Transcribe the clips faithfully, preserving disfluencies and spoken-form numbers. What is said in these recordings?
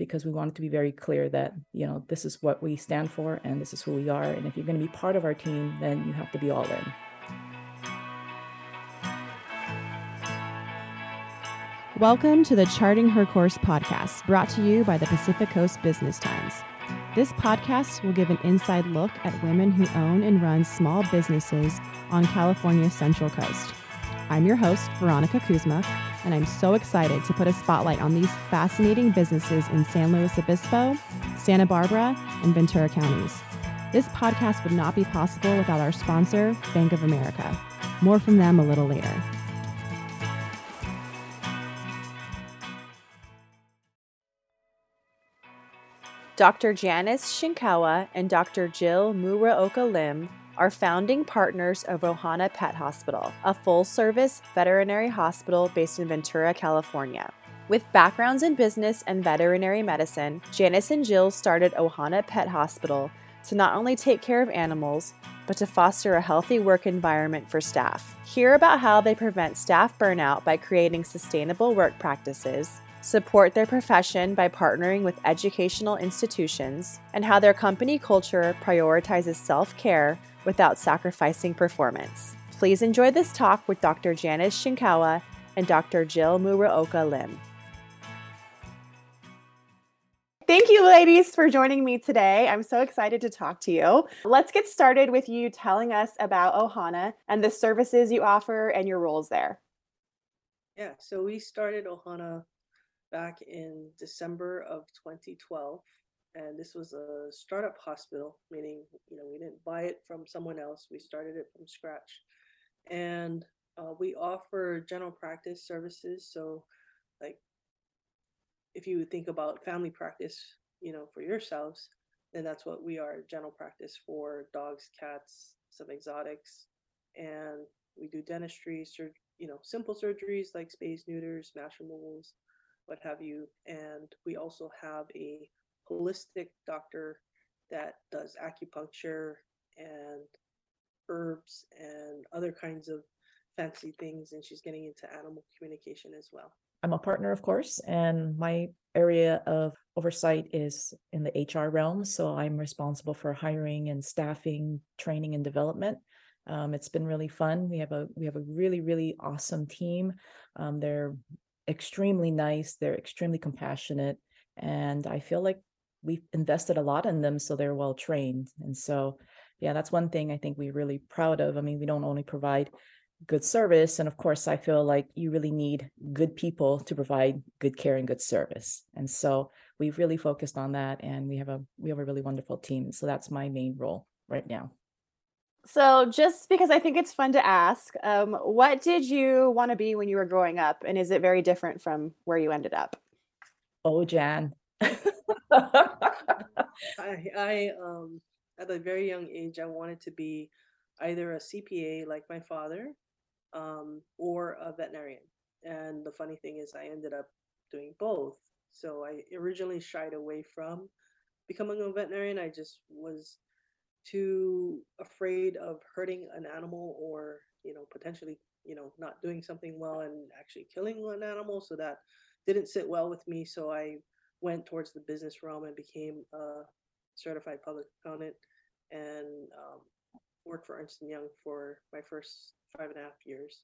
because we wanted to be very clear that, you know, this is what we stand for and this is who we are. And if you're going to be part of our team, then you have to be all in. Welcome to the Charting Her Course podcast, brought to you by the Pacific Coast Business Times. This podcast will give an inside look at women who own and run small businesses on California's Central Coast. I'm your host, Veronica Kuzma, and I'm so excited to put a spotlight on these fascinating businesses in San Luis Obispo, Santa Barbara, and Ventura counties. This podcast would not be possible without our sponsor, Bank of America. More from them a little later. Doctor Janice Shinkawa and Doctor Jill Muraoka Lim are founding partners of Ohana Pet Hospital, a full-service veterinary hospital based in Ventura, California. With backgrounds in business and veterinary medicine, Janice and Jill started Ohana Pet Hospital to not only take care of animals, but to foster a healthy work environment for staff. Hear about how they prevent staff burnout by creating sustainable work practices, support their profession by partnering with educational institutions, and how their company culture prioritizes self-care without sacrificing performance. Please enjoy this talk with Doctor Janice Shinkawa and Doctor Jill Muraoka Lim. Thank you, ladies, for joining me today. I'm so excited to talk to you. Let's get started with you telling us about Ohana and the services you offer and your roles there. Yeah, so we started Ohana back in December of twenty twelve, and this was a startup hospital, meaning, you know, we didn't buy it from someone else. We started it from scratch, and uh, we offer general practice services. So, like, if you think about family practice, you know, for yourselves, then that's what we are: general practice for dogs, cats, some exotics, and we do dentistry, sur- you know, simple surgeries like spays, neuters, mass removals, what have you. And we also have a holistic doctor that does acupuncture and herbs and other kinds of fancy things, and she's getting into animal communication as well. I'm a partner, of course, and my area of oversight is in the H R realm, so I'm responsible for hiring and staffing, training and development. Um, it's been really fun. We have a we have a really, really awesome team. Um, they're extremely nice. They're extremely compassionate. And I feel like we've invested a lot in them, so they're well trained. And so, yeah, that's one thing I think we're really proud of. I mean, we don't only provide good service. And of course, I feel like you really need good people to provide good care and good service. And so we've really focused on that. And we have a we have a really wonderful team. So that's my main role right now. So just because I think it's fun to ask, um, what did you want to be when you were growing up? And is it very different from where you ended up? Oh, Jan. I, I um, at a very young age, I wanted to be either a C P A like my father um, or a veterinarian. And the funny thing is I ended up doing both. So I originally shied away from becoming a veterinarian. I just was too afraid of hurting an animal, or, you know, potentially, you know, not doing something well and actually killing an animal. So that didn't sit well with me. So I went towards the business realm and became a certified public accountant, and um, worked for Ernst and Young for my first five and a half years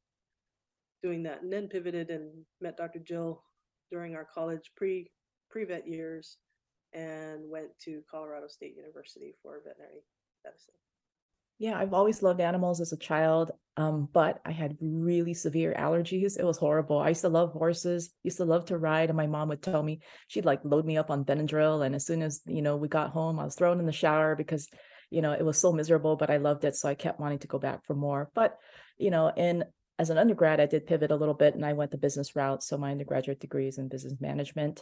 doing that, and then pivoted and met Doctor Jill during our college pre pre-vet years, and went to Colorado State University for veterinary medicine. Yeah, I've always loved animals as a child, um, but I had really severe allergies. It was horrible. I used to love horses, used to love to ride, and my mom would tell me, she'd like load me up on Benadryl, and as soon as, you know, we got home, I was thrown in the shower because, you know, it was so miserable, but I loved it, so I kept wanting to go back for more. But, you know, in as an undergrad, I did pivot a little bit, and I went the business route, so my undergraduate degree is in business management.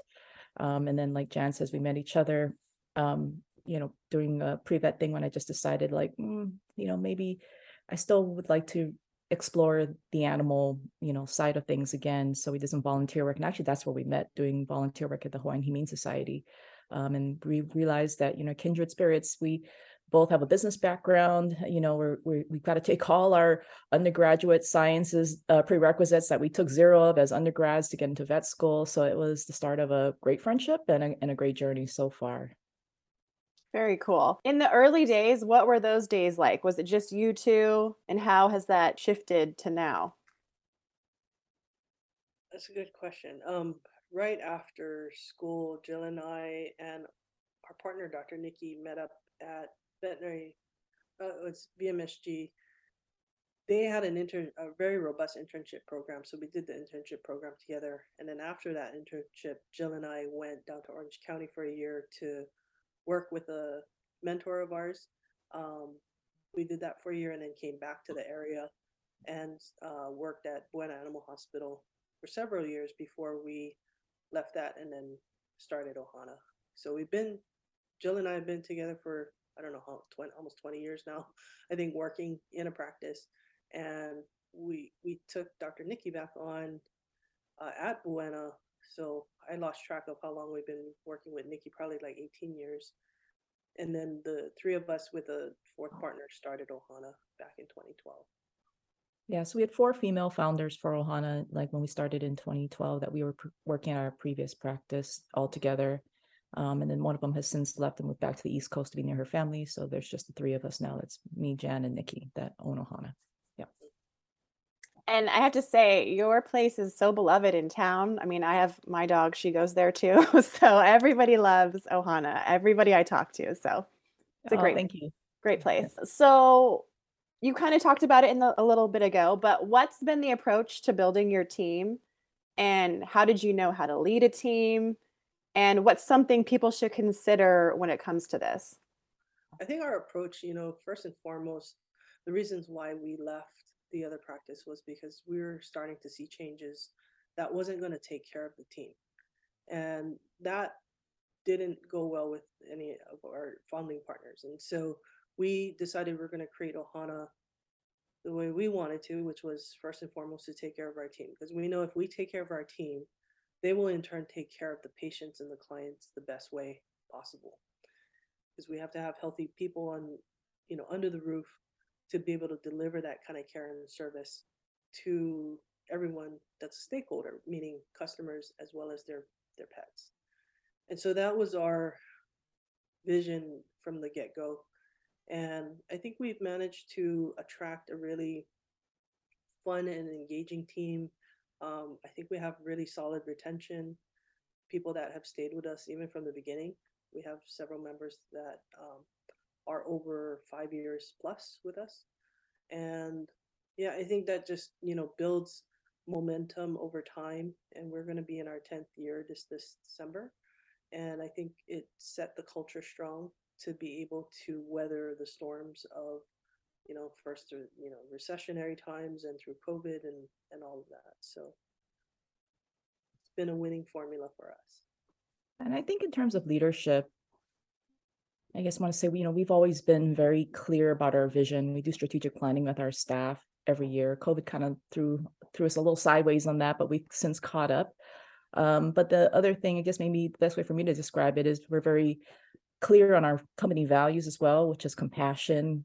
Um, and then, like Jan says, we met each other, um, you know, doing a pre-vet thing when I just decided, like, mm, you know, maybe I still would like to explore the animal, you know, side of things again. So we did some volunteer work. And actually, that's where we met, doing volunteer work at the Hawaiian Humane Society. Um, and we realized that, you know, kindred spirits, we both have a business background. You know, we're, we're, we've got to take all our undergraduate sciences uh, prerequisites that we took zero of as undergrads to get into vet school. So it was the start of a great friendship and a, and a great journey so far. Very cool. In the early days, what were those days like? Was it just you two? And how has that shifted to now? That's a good question. Um, right after school, Jill and I and our partner, Doctor Nikki, met up at veterinary, uh, it's V M S G. They had an intern, a very robust internship program. So we did the internship program together. And then after that internship, Jill and I went down to Orange County for a year to work with a mentor of ours. Um, we did that for a year and then came back to the area and uh, worked at Buena Animal Hospital for several years before we left that and then started Ohana. So we've been, Jill and I have been together for, I don't know, how, twenty, almost twenty years now, I think, working in a practice. And we we took Doctor Nikki back on uh, at Buena. So I lost track of how long we've been working with Nikki, probably like eighteen years. And then the three of us with a fourth partner started Ohana back in twenty twelve. Yeah, so we had four female founders for Ohana, like when we started in twenty twelve, that we were pr- working at our previous practice all together. Um, and then one of them has since left and moved back to the East Coast to be near her family. So there's just the three of us now. That's me, Jan, and Nikki that own Ohana. Yeah. And I have to say, your place is so beloved in town. I mean, I have my dog, she goes there too. So everybody loves Ohana, everybody I talk to. So it's a great, oh, thank you. Great place. Yeah. So you kind of talked about it in the, a little bit ago, but what's been the approach to building your team? And how did you know how to lead a team? And what's something people should consider when it comes to this? I think our approach, you know, first and foremost, the reasons why we left the other practice was because we were starting to see changes that wasn't going to take care of the team. And that didn't go well with any of our founding partners. And so we decided we we're going to create Ohana the way we wanted to, which was first and foremost to take care of our team. Because we know if we take care of our team, they will in turn take care of the patients and the clients the best way possible. Because we have to have healthy people on, you know, under the roof to be able to deliver that kind of care and service to everyone that's a stakeholder, meaning customers as well as their, their pets. And so that was our vision from the get-go. And I think we've managed to attract a really fun and engaging team. Um, I think we have really solid retention, people that have stayed with us even from the beginning. We have several members that um, are over five years plus with us. And yeah, I think that just, you know, builds momentum over time. And we're going to be in our tenth year just this December. And I think it set the culture strong to be able to weather the storms of, you know, first through, you know, recessionary times and through COVID and, and all of that. So it's been a winning formula for us. And I think in terms of leadership, I guess I want to say, you know, we've always been very clear about our vision. We do strategic planning with our staff every year. COVID kind of threw, threw us a little sideways on that, but we've since caught up. Um, but the other thing, I guess maybe the best way for me to describe it is we're very clear on our company values as well, which is compassion,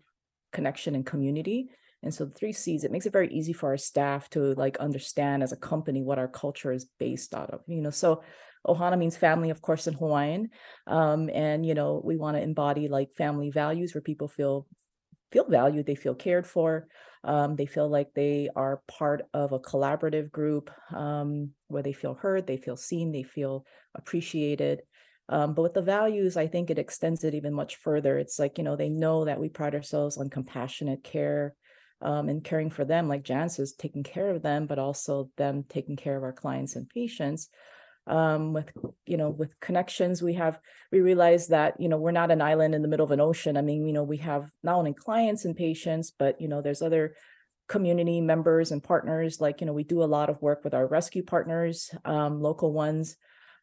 connection, and community. And so the three C's, it makes it very easy for our staff to like understand as a company what our culture is based out of, you know. So Ohana means family, of course, in Hawaiian. Um, and, you know, we want to embody like family values where people feel feel valued, they feel cared for, um, they feel like they are part of a collaborative group um, where they feel heard, they feel seen, they feel appreciated. Um, but with the values, I think it extends it even much further. It's like, you know, they know that we pride ourselves on compassionate care um, and caring for them, like Jan says, taking care of them, but also them taking care of our clients and patients. Um, with, you know, with connections, we have, we realize that, you know, we're not an island in the middle of an ocean. I mean, you know, we have not only clients and patients, but, you know, there's other community members and partners. Like, you know, we do a lot of work with our rescue partners, um, local ones.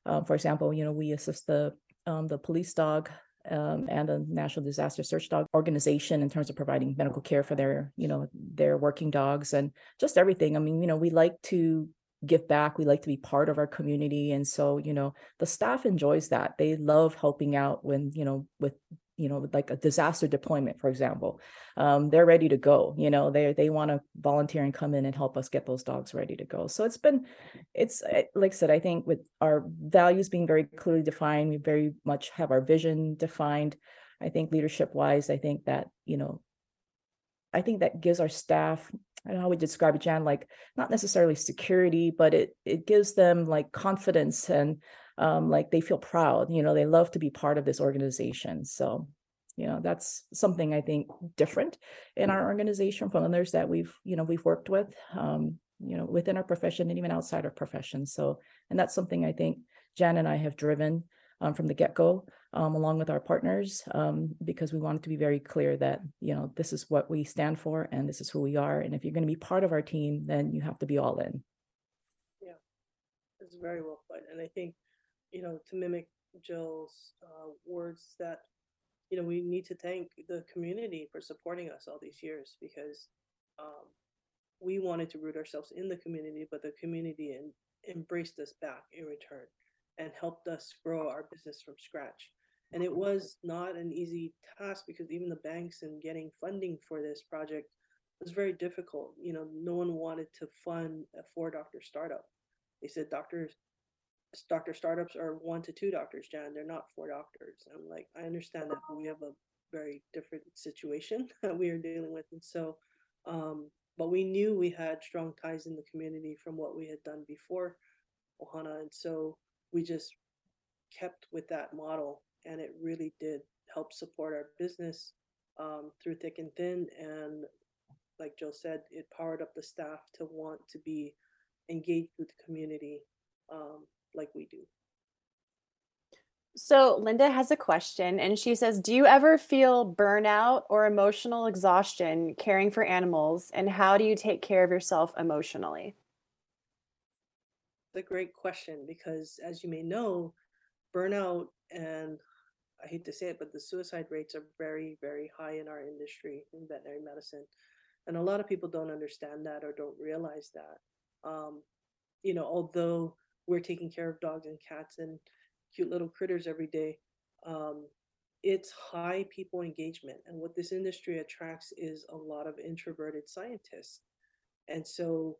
Uh, for example, you know, we assist the um, the police dog um, and the National Disaster Search Dog Organization in terms of providing medical care for their, you know, their working dogs and just everything. I mean, you know, we like to give back. We like to be part of our community. And so, you know, the staff enjoys that. They love helping out when, you know, with you know, like a disaster deployment, for example, um, they're ready to go. You know, they they want to volunteer and come in and help us get those dogs ready to go. So it's been, it's like I said, I think with our values being very clearly defined, we very much have our vision defined. I think leadership wise, I think that, you know, I think that gives our staff, I don't know how we describe it, Jan, like not necessarily security, but it it gives them like confidence and um, like they feel proud, you know, they love to be part of this organization. So, you know, that's something I think different in our organization from others that we've, you know, we've worked with, um, you know, within our profession and even outside our profession. So, and that's something I think Jan and I have driven um, from the get-go. Um, along with our partners, um, because we wanted to be very clear that, you know, this is what we stand for and this is who we are. And if you're going to be part of our team, then you have to be all in. Yeah, it's very well put. And I think, you know, to mimic Jill's uh, words that, you know, we need to thank the community for supporting us all these years, because um, we wanted to root ourselves in the community, but the community in, embraced us back in return and helped us grow our business from scratch. And it was not an easy task, because even the banks and getting funding for this project was very difficult. You know, no one wanted to fund a four-doctor startup. They said doctors, doctor startups are one to two doctors, Jan. They're not four doctors. And I'm like, I understand that, but we have a very different situation that we are dealing with. And so, um, but we knew we had strong ties in the community from what we had done before Ohana. And so we just kept with that model. And it really did help support our business um, through thick and thin. And like Jill said, it powered up the staff to want to be engaged with the community um, like we do. So Linda has a question, and she says, do you ever feel burnout or emotional exhaustion caring for animals? And how do you take care of yourself emotionally? It's a great question, because as you may know, burnout, and I hate to say it, but the suicide rates are very, very high in our industry in veterinary medicine. And a lot of people don't understand that or don't realize that. Um, you know, although we're taking care of dogs and cats and cute little critters every day, um, it's high people engagement. And what this industry attracts is a lot of introverted scientists. And so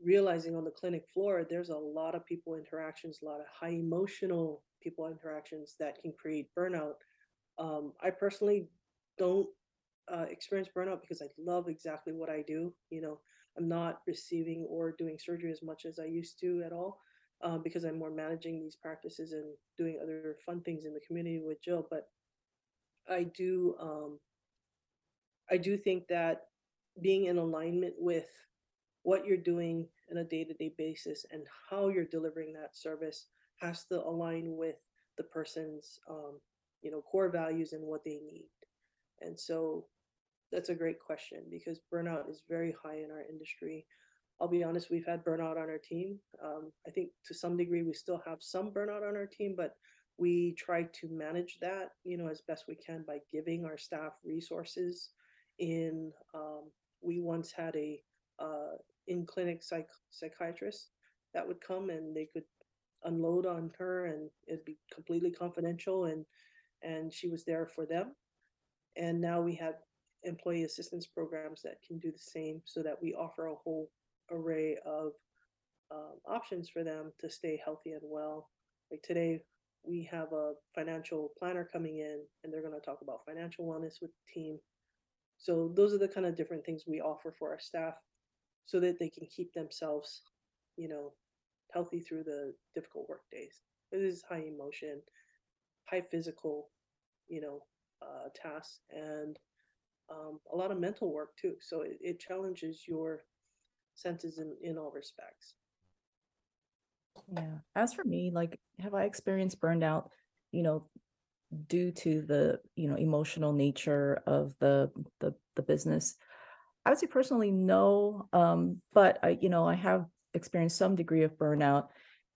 realizing on the clinic floor, there's a lot of people interactions, a lot of high emotional people interactions that can create burnout. Um, I personally don't uh, experience burnout because I love exactly what I do. You know, I'm not receiving or doing surgery as much as I used to at all uh, because I'm more managing these practices and doing other fun things in the community with Jill. But I do, um, I do think that being in alignment with what you're doing on a day-to-day basis and how you're delivering that service has to align with the person's, um, you know, core values and what they need. And so that's a great question, because burnout is very high in our industry. I'll be honest, we've had burnout on our team. Um, I think to some degree, we still have some burnout on our team, but we try to manage that, you know, as best we can by giving our staff resources in, um, we once had a uh, in-clinic psych psychiatrist that would come and they could unload on her, and it'd be completely confidential, and and she was there for them. And now we have employee assistance programs that can do the same, so that we offer a whole array of uh, options for them to stay healthy and well. Like today we have a financial planner coming in, and they're going to talk about financial wellness with the team. So those are the kind of different things we offer for our staff, so that they can keep themselves, you know, healthy through the difficult work days. It is high emotion, high physical, you know, uh, tasks, and um, a lot of mental work too. So it, it challenges your senses in, in all respects. Yeah. As for me, like, have I experienced burnout, you know, due to the, you know, emotional nature of the, the, the business? I would say personally, no. Um, but I, you know, I have experience some degree of burnout,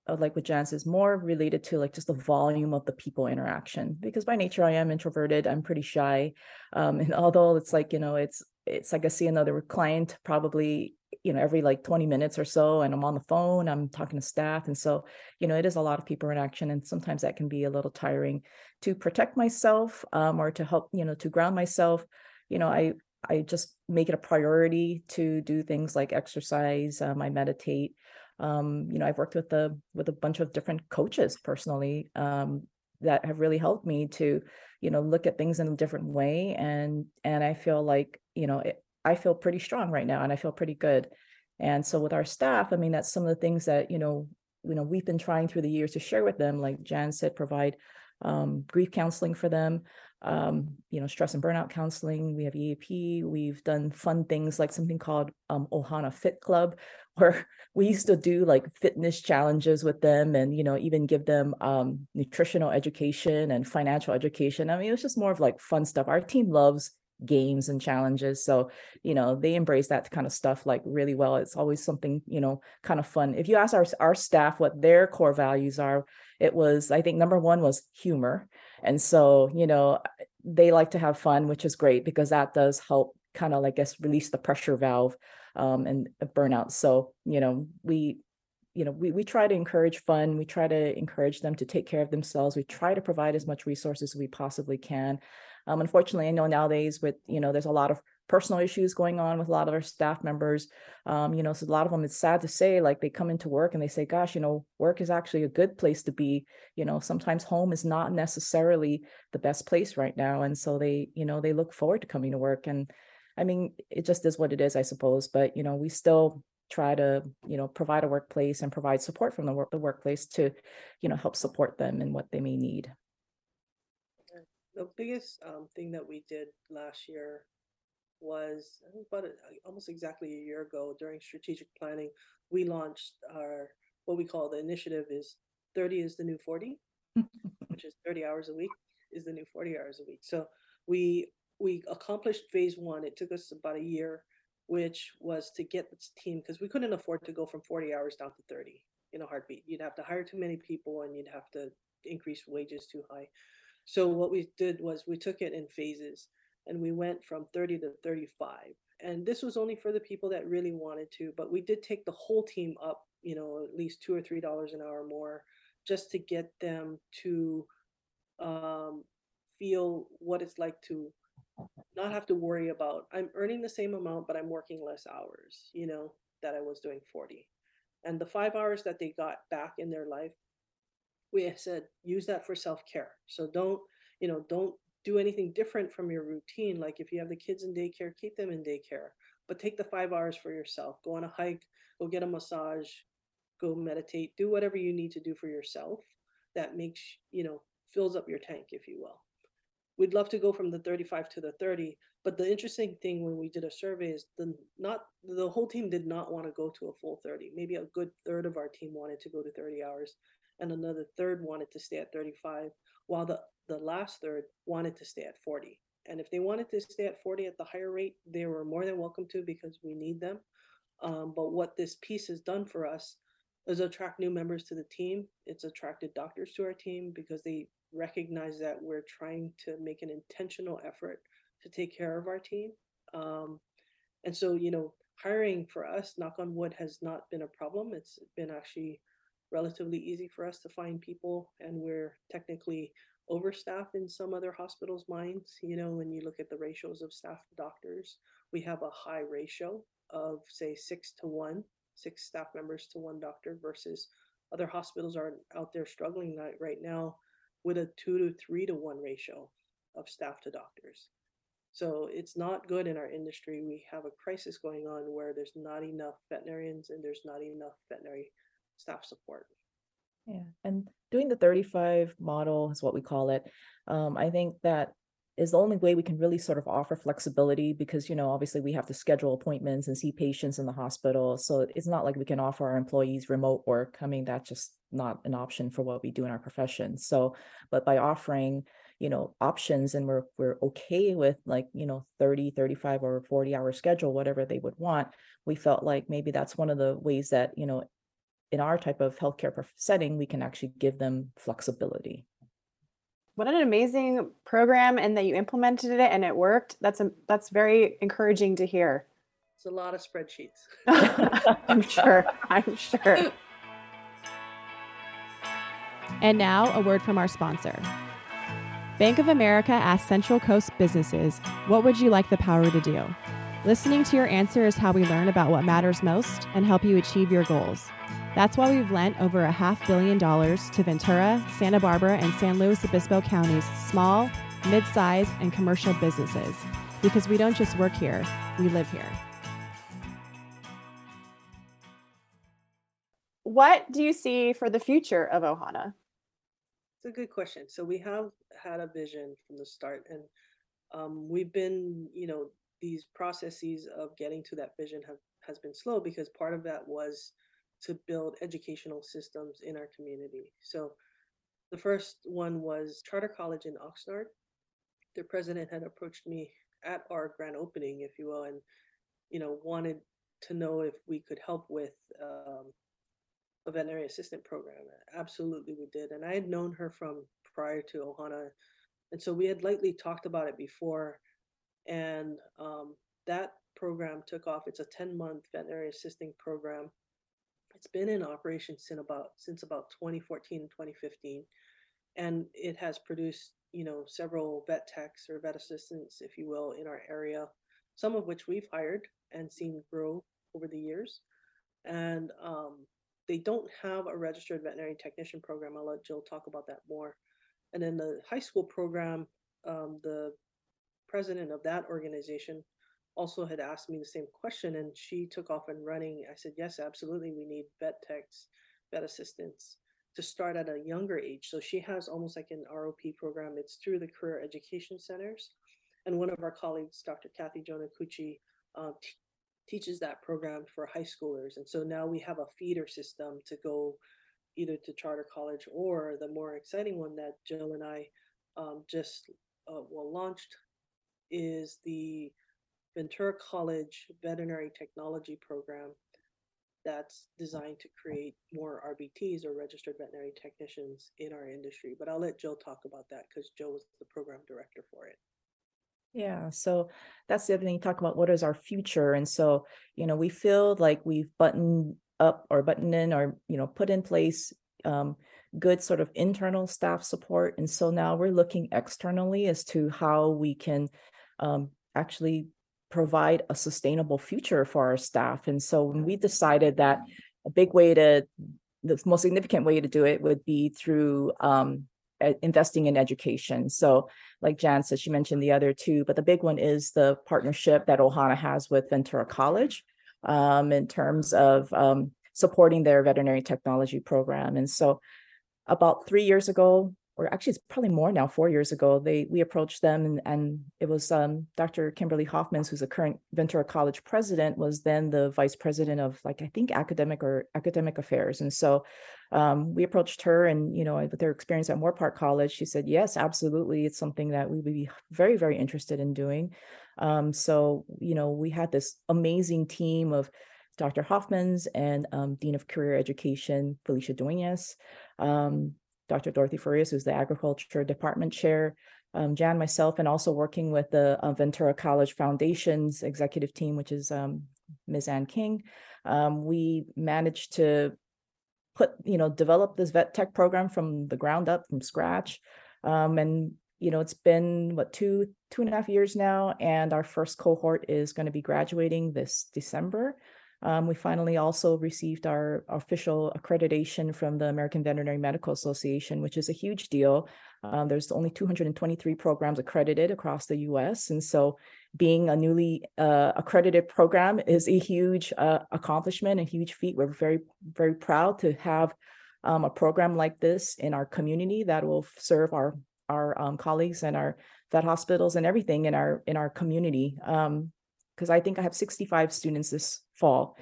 uh, like what Jan says, more related to like just the volume of the people interaction, because by nature I am introverted, I'm pretty shy, um, and although it's like, you know, it's it's like I see another client probably you know, every like twenty minutes or so, and I'm on the phone, I'm talking to staff. And so, you know, it is a lot of people in action. And sometimes that can be a little tiring to protect myself um, or to help, you know, to ground myself. You know, I, I just make it a priority to do things like exercise. Um, I meditate. Um, you know, I've worked with a, with a bunch of different coaches personally um, that have really helped me to, you know, look at things in a different way. And, and I feel like, you know, it, I feel pretty strong right now and I feel pretty good. And so with our staff, I mean, that's some of the things that, you know, you know, we've been trying through the years to share with them. Like Jan said, provide um, grief counseling for them, um, you know, stress and burnout counseling. We have E A P. We've done fun things like something called um, Ohana Fit Club, where we used to do like fitness challenges with them and, you know, even give them um, nutritional education and financial education. I mean, it was just more of like fun stuff. Our team loves games and challenges. So, you know, they embrace that kind of stuff like really well. It's always something, you know, kind of fun. If you ask our, our staff what their core values are, it was, I think number one was humor. And so, you know, they like to have fun, which is great because that does help kind of, I guess, release the pressure valve um, and burnout. So, you know, we, you know, we, we try to encourage fun. We try to encourage them to take care of themselves. We try to provide as much resources as we possibly can. Um, unfortunately, I know nowadays with, you know, there's a lot of personal issues going on with a lot of our staff members. Um, you know, so a lot of them, it's sad to say, like they come into work and they say, gosh, you know, work is actually a good place to be. You know, sometimes home is not necessarily the best place right now. And so they, you know, they look forward to coming to work. And I mean, it just is what it is, I suppose. But, you know, we still try to, you know, provide a workplace and provide support from the, work, the workplace to, you know, help support them in what they may need. The biggest um, thing that we did last year was about a, almost exactly a year ago during strategic planning, we launched our, what we call the initiative is thirty is the new forty, which is thirty hours a week is the new forty hours a week. So we, we accomplished phase one. It took us about a year, which was to get this team, because we couldn't afford to go from forty hours down to thirty in a heartbeat. You'd have to hire too many people and you'd have to increase wages too high. So what we did was we took it in phases and we went from thirty to thirty-five. And this was only for the people that really wanted to, but we did take the whole team up, you know, at least two or three dollars an hour more just to get them to um, feel what it's like to not have to worry about, I'm earning the same amount, but I'm working less hours, you know, that I was doing forty. And the five hours that they got back in their life, we said, use that for self-care. So don't, you know, don't do anything different from your routine. Like if you have the kids in daycare, keep them in daycare, but take the five hours for yourself, go on a hike, go get a massage, go meditate, do whatever you need to do for yourself. That makes, you know, fills up your tank, if you will. We'd love to go from the thirty-five to the thirty, but the interesting thing when we did a survey is the not the whole team did not want to go to a full thirty. Maybe a good third of our team wanted to go to thirty hours. And another third wanted to stay at thirty-five, while the, the last third wanted to stay at forty. And if they wanted to stay at forty at the higher rate, they were more than welcome to because we need them. Um, but what this piece has done for us is attract new members to the team. It's attracted doctors to our team because they recognize that we're trying to make an intentional effort to take care of our team. Um, and so, you know, hiring for us, knock on wood, has not been a problem. It's been actually relatively easy for us to find people, and we're technically overstaffed in some other hospitals' minds. You know, when you look at the ratios of staff to doctors, we have a high ratio of, say, six to one, six staff members to one doctor, versus other hospitals are out there struggling right now with a two to three to one ratio of staff to doctors. So it's not good in our industry. We have a crisis going on where there's not enough veterinarians and there's not enough veterinary staff support. Yeah, and doing the thirty-five model is what we call it. Um, I think that is the only way we can really sort of offer flexibility because, you know, obviously we have to schedule appointments and see patients in the hospital. So it's not like we can offer our employees remote work. I mean, that's just not an option for what we do in our profession. So, but by offering, you know, options, and we're, we're okay with like, you know, thirty, thirty-five or forty hour schedule, whatever they would want. We felt like maybe that's one of the ways that, you know, in our type of healthcare setting, we can actually give them flexibility. What an amazing program, and that you implemented it and it worked. That's a, that's very encouraging to hear. It's a lot of spreadsheets. I'm sure. I'm sure. And now, a word from our sponsor. Bank of America asks Central Coast businesses, what would you like the power to do? Listening to your answer is how we learn about what matters most and help you achieve your goals. That's why we've lent over a half billion dollars to Ventura, Santa Barbara, and San Luis Obispo counties' small, mid-size, and commercial businesses. Because we don't just work here, we live here. What do you see for the future of Ohana? It's a good question. So we have had a vision from the start, and um, we've been, you know, these processes of getting to that vision have has been slow because part of that was to build educational systems in our community. So the first one was Charter College in Oxnard. Their president had approached me at our grand opening, if you will, and, you know, wanted to know if we could help with um, a veterinary assistant program. Absolutely, we did. And I had known her from prior to Ohana. And so we had lightly talked about it before. And um, that program took off. It's a ten-month veterinary assisting program. It's been in operation since about since about twenty fourteen and twenty fifteen. And it has produced, you know, several vet techs or vet assistants, if you will, in our area, some of which we've hired and seen grow over the years. And um, they don't have a registered veterinary technician program. I'll let Jill talk about that more. And then the high school program, um, the president of that organization also had asked me the same question, and she took off and running. I said, yes, absolutely. We need vet techs, vet assistants to start at a younger age. So she has almost like an R O P program. It's through the Career Education Centers. And one of our colleagues, Doctor Kathy Jonacucci, uh, t- teaches that program for high schoolers. And so now we have a feeder system to go either to Charter College or the more exciting one that Jill and I um, just uh, well launched is the Ventura College Veterinary Technology Program that's designed to create more R V Ts or registered veterinary technicians in our industry. But I'll let Jill talk about that because Jill was the program director for it. Yeah, so that's the other thing, you talk about what is our future. And so, you know, we feel like we've buttoned up or buttoned in or, you know, put in place um, good sort of internal staff support. And so now we're looking externally as to how we can um, actually provide a sustainable future for our staff. And so when we decided that a big way to, the most significant way to do it would be through um, investing in education. So like Jan said, she mentioned the other two, but the big one is the partnership that Ohana has with Ventura College um, in terms of um, supporting their veterinary technology program. And so about three years ago, or actually it's probably more now, four years ago, they we approached them and, and it was um, Doctor Kimberly Hoffmans, who's the current Ventura College president, was then the vice president of like, I think, academic or academic affairs. And so um, we approached her and, you know, with her experience at Moorpark College, she said, yes, absolutely. It's something that we would be very, very interested in doing. Um, so, you know, we had this amazing team of Doctor Hoffmans and um, Dean of Career Education, Felicia Duenas, um, Doctor Dorothy Farias, who's the Agriculture Department Chair, um, Jan, myself, and also working with the uh, Ventura College Foundation's executive team, which is um, Miz Ann King. Um, we managed to put, you know, develop this vet tech program from the ground up, from scratch. Um, and, you know, it's been, what, two, two and a half years now, and our first cohort is going to be graduating this December. Um, we finally also received our official accreditation from the American Veterinary Medical Association, which is a huge deal. Um, there's only two hundred twenty-three programs accredited across the U S. And so being a newly uh, accredited program is a huge uh, accomplishment, a huge feat. We're very, very proud to have um, a program like this in our community that will serve our, our um, colleagues and our vet hospitals and everything in our, in our community. Um, because I think I have sixty-five students this fall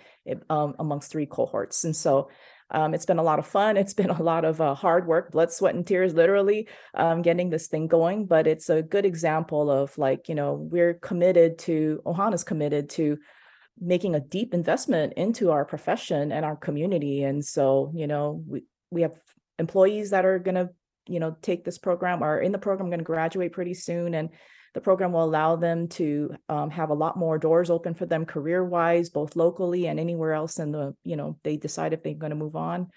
um, amongst three cohorts. And so um, it's been a lot of fun. It's been a lot of uh, hard work, blood, sweat, and tears, literally um, getting this thing going. But it's a good example of like, you know, we're committed to, Ohana's committed to making a deep investment into our profession and our community. And so, you know, we, we have employees that are going to, you know, take this program, are in the program, going to graduate pretty soon. And The program will allow them to um, have a lot more doors open for them career-wise, both locally and anywhere else in the, you know, they decide if they're going to move on.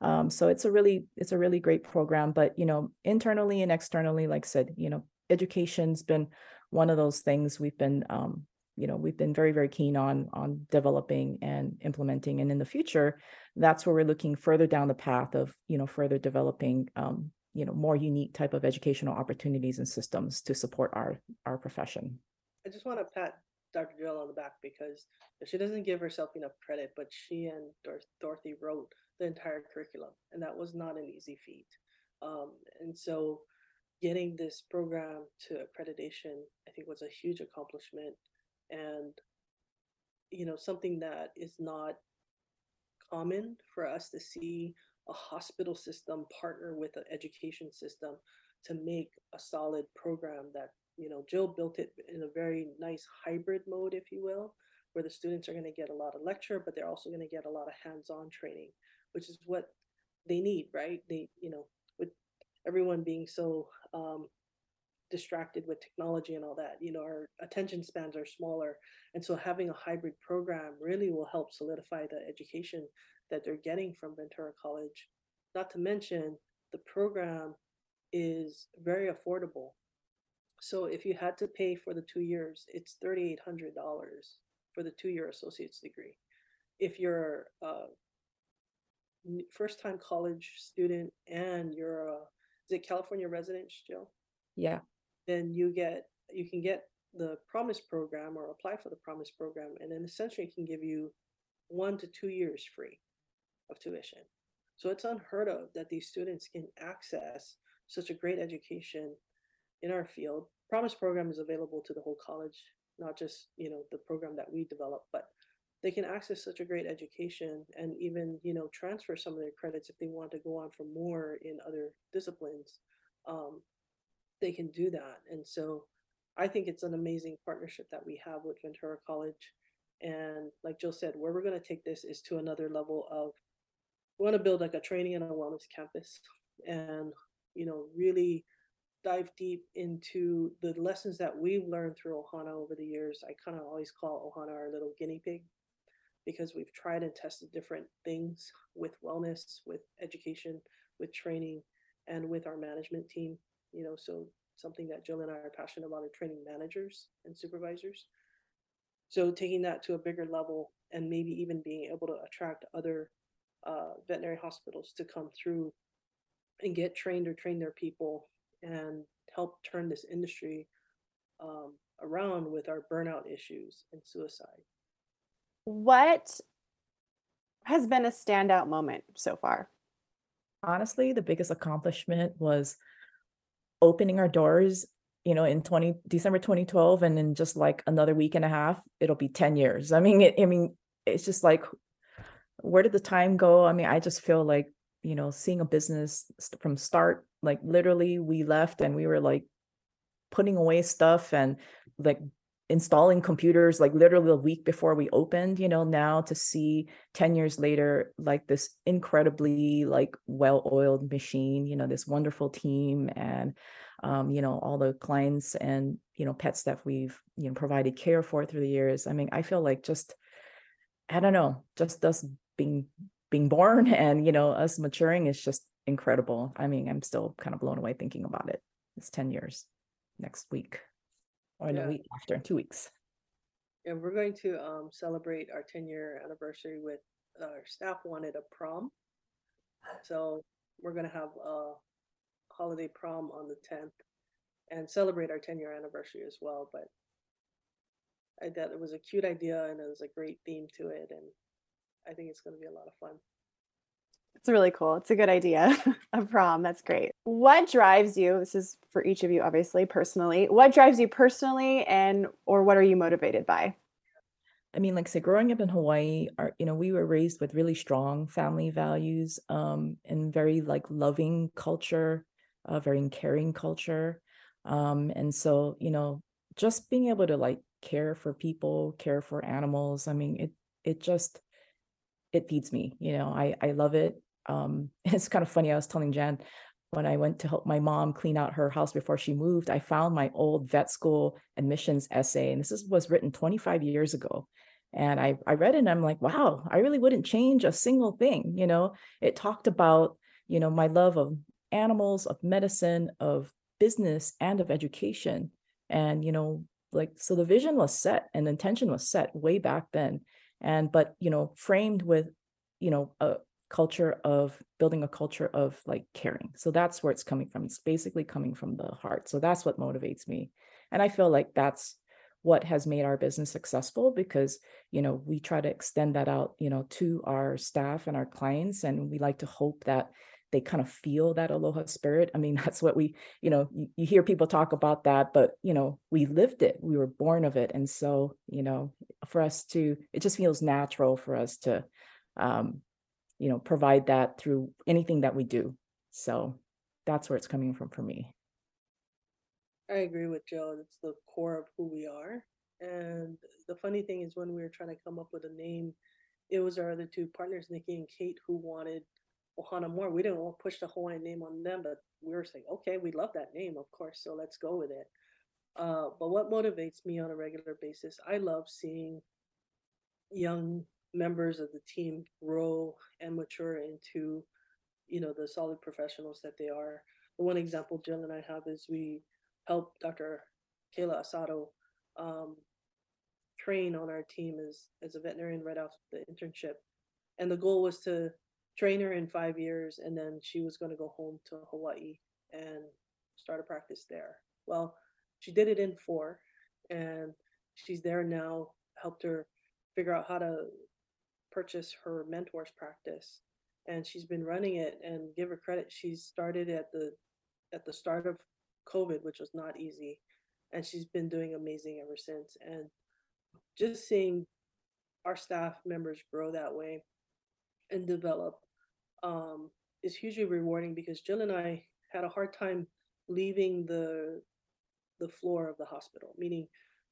Um, so it's a really, it's a really great program, but, you know, internally and externally, like I said, you know, education's been one of those things we've been, um, you know, we've been very, very keen on, on developing and implementing. And in the future, that's where we're looking further down the path of, you know, further developing, um, you know, more unique type of educational opportunities and systems to support our, our profession. I just want to pat Doctor Jill on the back because she doesn't give herself enough credit, but she and Dor- Dorothy wrote the entire curriculum, and that was not an easy feat. Um, and so getting this program to accreditation, I think, was a huge accomplishment, and, you know, something that is not common for us to see a hospital system partner with an education system to make a solid program that, you know, Jill built it in a very nice hybrid mode, if you will, where the students are going to get a lot of lecture, but they're also going to get a lot of hands-on training, which is what they need, right? They, you know, with everyone being so um, distracted with technology and all that, you know, our attention spans are smaller. And so having a hybrid program really will help solidify the education that they're getting from Ventura College. Not to mention, the program is very affordable. So if you had to pay for the two years, it's thirty-eight hundred dollars for the two-year associate's degree. If you're a first-time college student and you're a, is it California resident, Jill? Yeah. Then you get, you can get the Promise program or apply for the Promise program, and then essentially it can give you one to two years free of tuition. So it's unheard of that these students can access such a great education in our field. Promise program is available to the whole college, not just, you know, the program that we develop, but they can access such a great education and even, you know, transfer some of their credits if they want to go on for more in other disciplines. Um, they can do that. And so I think it's an amazing partnership that we have with Ventura College. And like Jill said, where we're going to take this is to another level of, we want to build like a training and a wellness campus and, you know, really dive deep into the lessons that we've learned through Ohana over the years. I kind of always call Ohana our little guinea pig because we've tried and tested different things with wellness, with education, with training, and with our management team. You know, so something that Jill and I are passionate about are training managers and supervisors. So taking that to a bigger level and maybe even being able to attract other uh, veterinary hospitals to come through and get trained or train their people and help turn this industry um, around with our burnout issues and suicide. What has been a standout moment so far? Honestly, the biggest accomplishment was opening our doors, you know, in December twenty twelve, and in just like another week and a half, it'll be ten years. I mean, it, I mean, it's just like, where did the time go? I mean, I just feel like, you know, seeing a business from start, like literally we left and we were like putting away stuff and like installing computers, like literally a week before we opened, you know, now to see ten years later, like this incredibly like well-oiled machine, you know, this wonderful team and, um, you know, all the clients and, you know, pets that we've, you know, provided care for through the years. I mean, I feel like just, I don't know, just us being being born and, you know, us maturing is just incredible. I mean, I'm still kind of blown away thinking about it. It's ten years next week or yeah. the week after, two weeks. Yeah, we're going to um, celebrate our ten year anniversary with uh, our staff wanted a prom. So we're going to have a holiday prom on the tenth and celebrate our ten year anniversary as well. But I thought it was a cute idea and it was a great theme to it. And I think it's going to be a lot of fun. It's really cool. It's a good idea. A prom. That's great. What drives you? This is for each of you, obviously, personally. What drives you personally and or what are you motivated by? I mean, like I said, growing up in Hawaii, our, you know, we were raised with really strong family values um, and very like loving culture, uh, very caring culture. Um, and so, you know, just being able to like care for people, care for animals. I mean, it it just it feeds me, you know, I, I love it. Um, it's kind of funny. I was telling Jan, when I went to help my mom clean out her house before she moved, I found my old vet school admissions essay. And this is, was written twenty-five years ago. And I, I read it and I'm like, wow, I really wouldn't change a single thing. You know, it talked about, you know, my love of animals, of medicine, of business, and of education. And, you know, like, so the vision was set and intention was set way back then. And, but, you know, framed with, you know, a culture of building a culture of like caring. So that's where it's coming from. It's basically coming from the heart. So that's what motivates me. And I feel like that's what has made our business successful, because, you know, we try to extend that out, you know, to our staff and our clients. And we like to hope that they kind of feel that aloha spirit. I mean, that's what we, you know, you, you hear people talk about that, but, you know, we lived it, we were born of it. And so, you know, for us to, it just feels natural for us to, um, you know, provide that through anything that we do. So that's where it's coming from for me. I agree with Jill. It's the core of who we are. And the funny thing is, when we were trying to come up with a name, it was our other two partners, Nikki and Kate, who wanted Ohana more. We didn't want to push the Hawaiian name on them, but we were saying, okay, we love that name, of course, so let's go with it. Uh, but what motivates me on a regular basis, I love seeing young members of the team grow and mature into, you know, the solid professionals that they are. The one example Jill and I have is we help Doctor Kayla Asado um, train on our team as, as a veterinarian right off the internship. And the goal was to train her in five years, and then she was going to go home to Hawaii and start a practice there. Well, she did it in four, and she's there now, helped her figure out how to purchase her mentor's practice. And she's been running it, and give her credit, she started at the at the start of COVID, which was not easy, and she's been doing amazing ever since. And just seeing our staff members grow that way and develop um, is hugely rewarding, because Jill and I had a hard time leaving the the floor of the hospital, meaning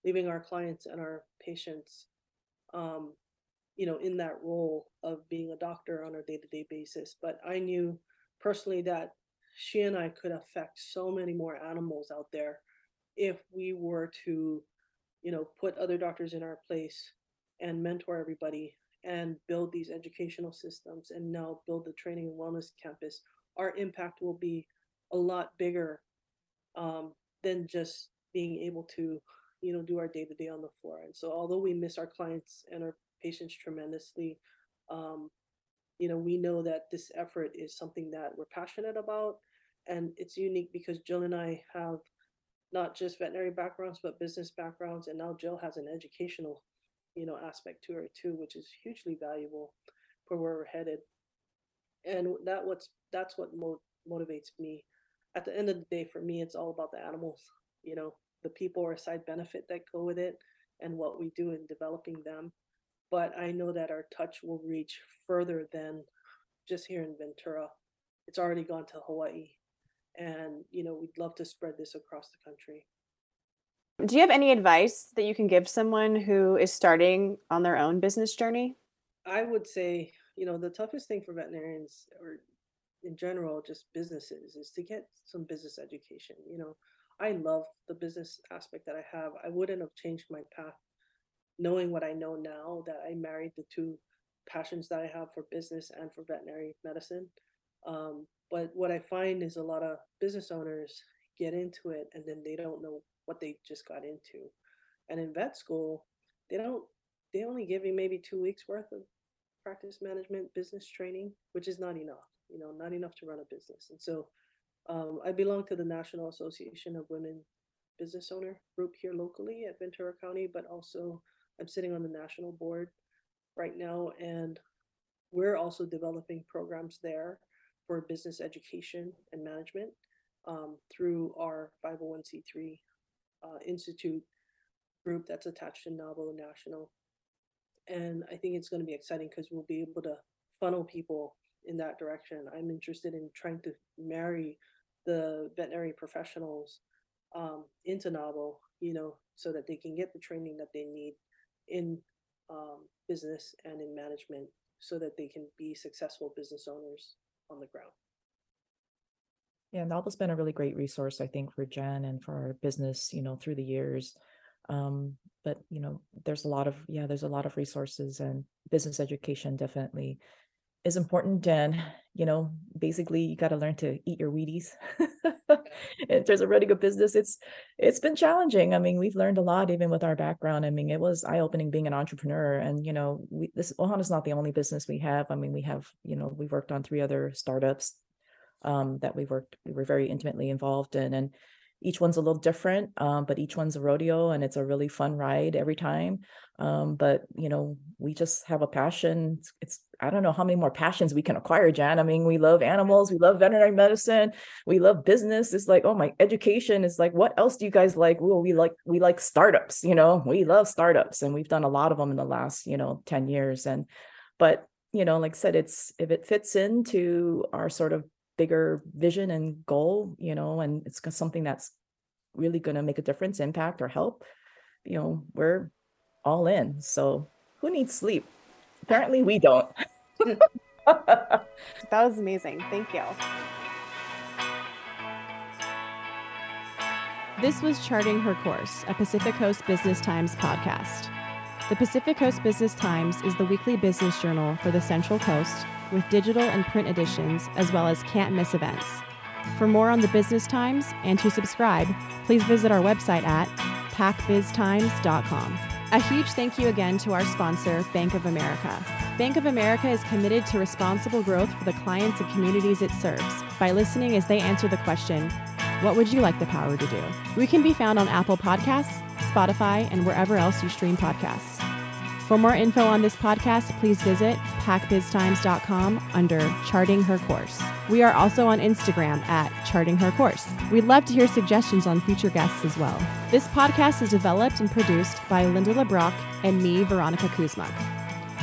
leaving our clients and our patients, um, you know, in that role of being a doctor on a day-to-day basis. But I knew personally that she and I could affect so many more animals out there if we were to, you know, put other doctors in our place and mentor everybody and build these educational systems and now build the training and wellness campus. Our impact will be a lot bigger um, than just being able to, you know, do our day-to-day on the floor. And so although we miss our clients and our patients tremendously, um, you know, we know that this effort is something that we're passionate about. And it's unique because Jill and I have not just veterinary backgrounds, but business backgrounds. And now Jill has an educational, you know, aspect to her too, which is hugely valuable for where we're headed. And that what's, that's what mo- motivates me. At the end of the day, for me, it's all about the animals. You know, the people are a side benefit that go with it and what we do in developing them. But I know that our touch will reach further than just here in Ventura. It's already gone to Hawaii. And, you know, we'd love to spread this across the country. Do you have any advice that you can give someone who is starting on their own business journey? I would say, you know, the toughest thing for veterinarians, or in general, just businesses, is to get some business education. You know, I love the business aspect that I have. I wouldn't have changed my path knowing what I know now, that I married the two passions that I have for business and for veterinary medicine. Um, but what I find is a lot of business owners get into it and then they don't know what they just got into. And in vet school, they don't, they only give you maybe two weeks worth of practice management business training, which is not enough, you know, not enough to run a business. And so um, I belong to the National Association of Women Business Owner group here locally at Ventura County, but also I'm sitting on the national board right now, and we're also developing programs there for business education and management um, through our five oh one c three uh, institute group that's attached to NAWBO National. And I think it's going to be exciting because we'll be able to funnel people in that direction. I'm interested in trying to marry the veterinary professionals um, into NAWBO, you know, so that they can get the training that they need in um, business and in management, so that they can be successful business owners on the ground. Yeah, NAWBO's been a really great resource, I think, for Jen and for our business, you know, through the years. Um, but, you know, there's a lot of, yeah, there's a lot of resources, and business education definitely is important. And, you know, basically you got to learn to eat your Wheaties. In terms of running a business, it's it's been challenging. I mean, we've learned a lot, even with our background. I mean, it was eye-opening being an entrepreneur. And, you know, we, this Ohana's not the only business we have. I mean, we have, you know, we worked on three other startups um, that we worked, we were very intimately involved in. And each one's a little different, um, but each one's a rodeo, and it's a really fun ride every time. Um, but, you know, we just have a passion. It's, it's, I don't know how many more passions we can acquire, Jan. I mean, we love animals. We love veterinary medicine. We love business. It's like, oh, my education is like, what else do you guys like? Well, we like, we like startups, you know, we love startups, and we've done a lot of them in the last, you know, ten years. And, but, you know, like I said, it's, if it fits into our sort of bigger vision and goal, you know, and it's something that's really going to make a difference, impact, or help, you know, we're all in. So who needs sleep? Apparently we don't. That was amazing. Thank you. This was Charting Her Course, a Pacific Coast Business Times podcast. The Pacific Coast Business Times is the weekly business journal for the Central Coast, with digital and print editions, as well as can't-miss events. For more on the Business Times and to subscribe, please visit our website at pac biz times dot com. A huge thank you again to our sponsor, Bank of America. Bank of America is committed to responsible growth for the clients and communities it serves by listening as they answer the question, what would you like the power to do? We can be found on Apple Podcasts, Spotify, and wherever else you stream podcasts. For more info on this podcast, please visit pac biz times dot com under Charting Her Course. We are also on Instagram at Charting Her Course. We'd love to hear suggestions on future guests as well. This podcast is developed and produced by Linda LeBrock and me, Veronica Kuzma.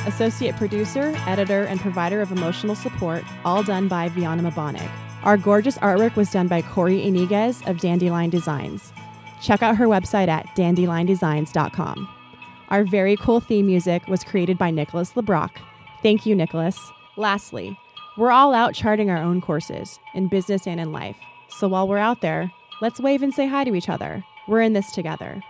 Associate producer, editor, and provider of emotional support, all done by Vianna Mabonic. Our gorgeous artwork was done by Corey Iniguez of Dandelion Designs. Check out her website at dandelion designs dot com. Our very cool theme music was created by Nicholas LeBrock. Thank you, Nicholas. Lastly, we're all out charting our own courses, in business and in life. So while we're out there, let's wave and say hi to each other. We're in this together.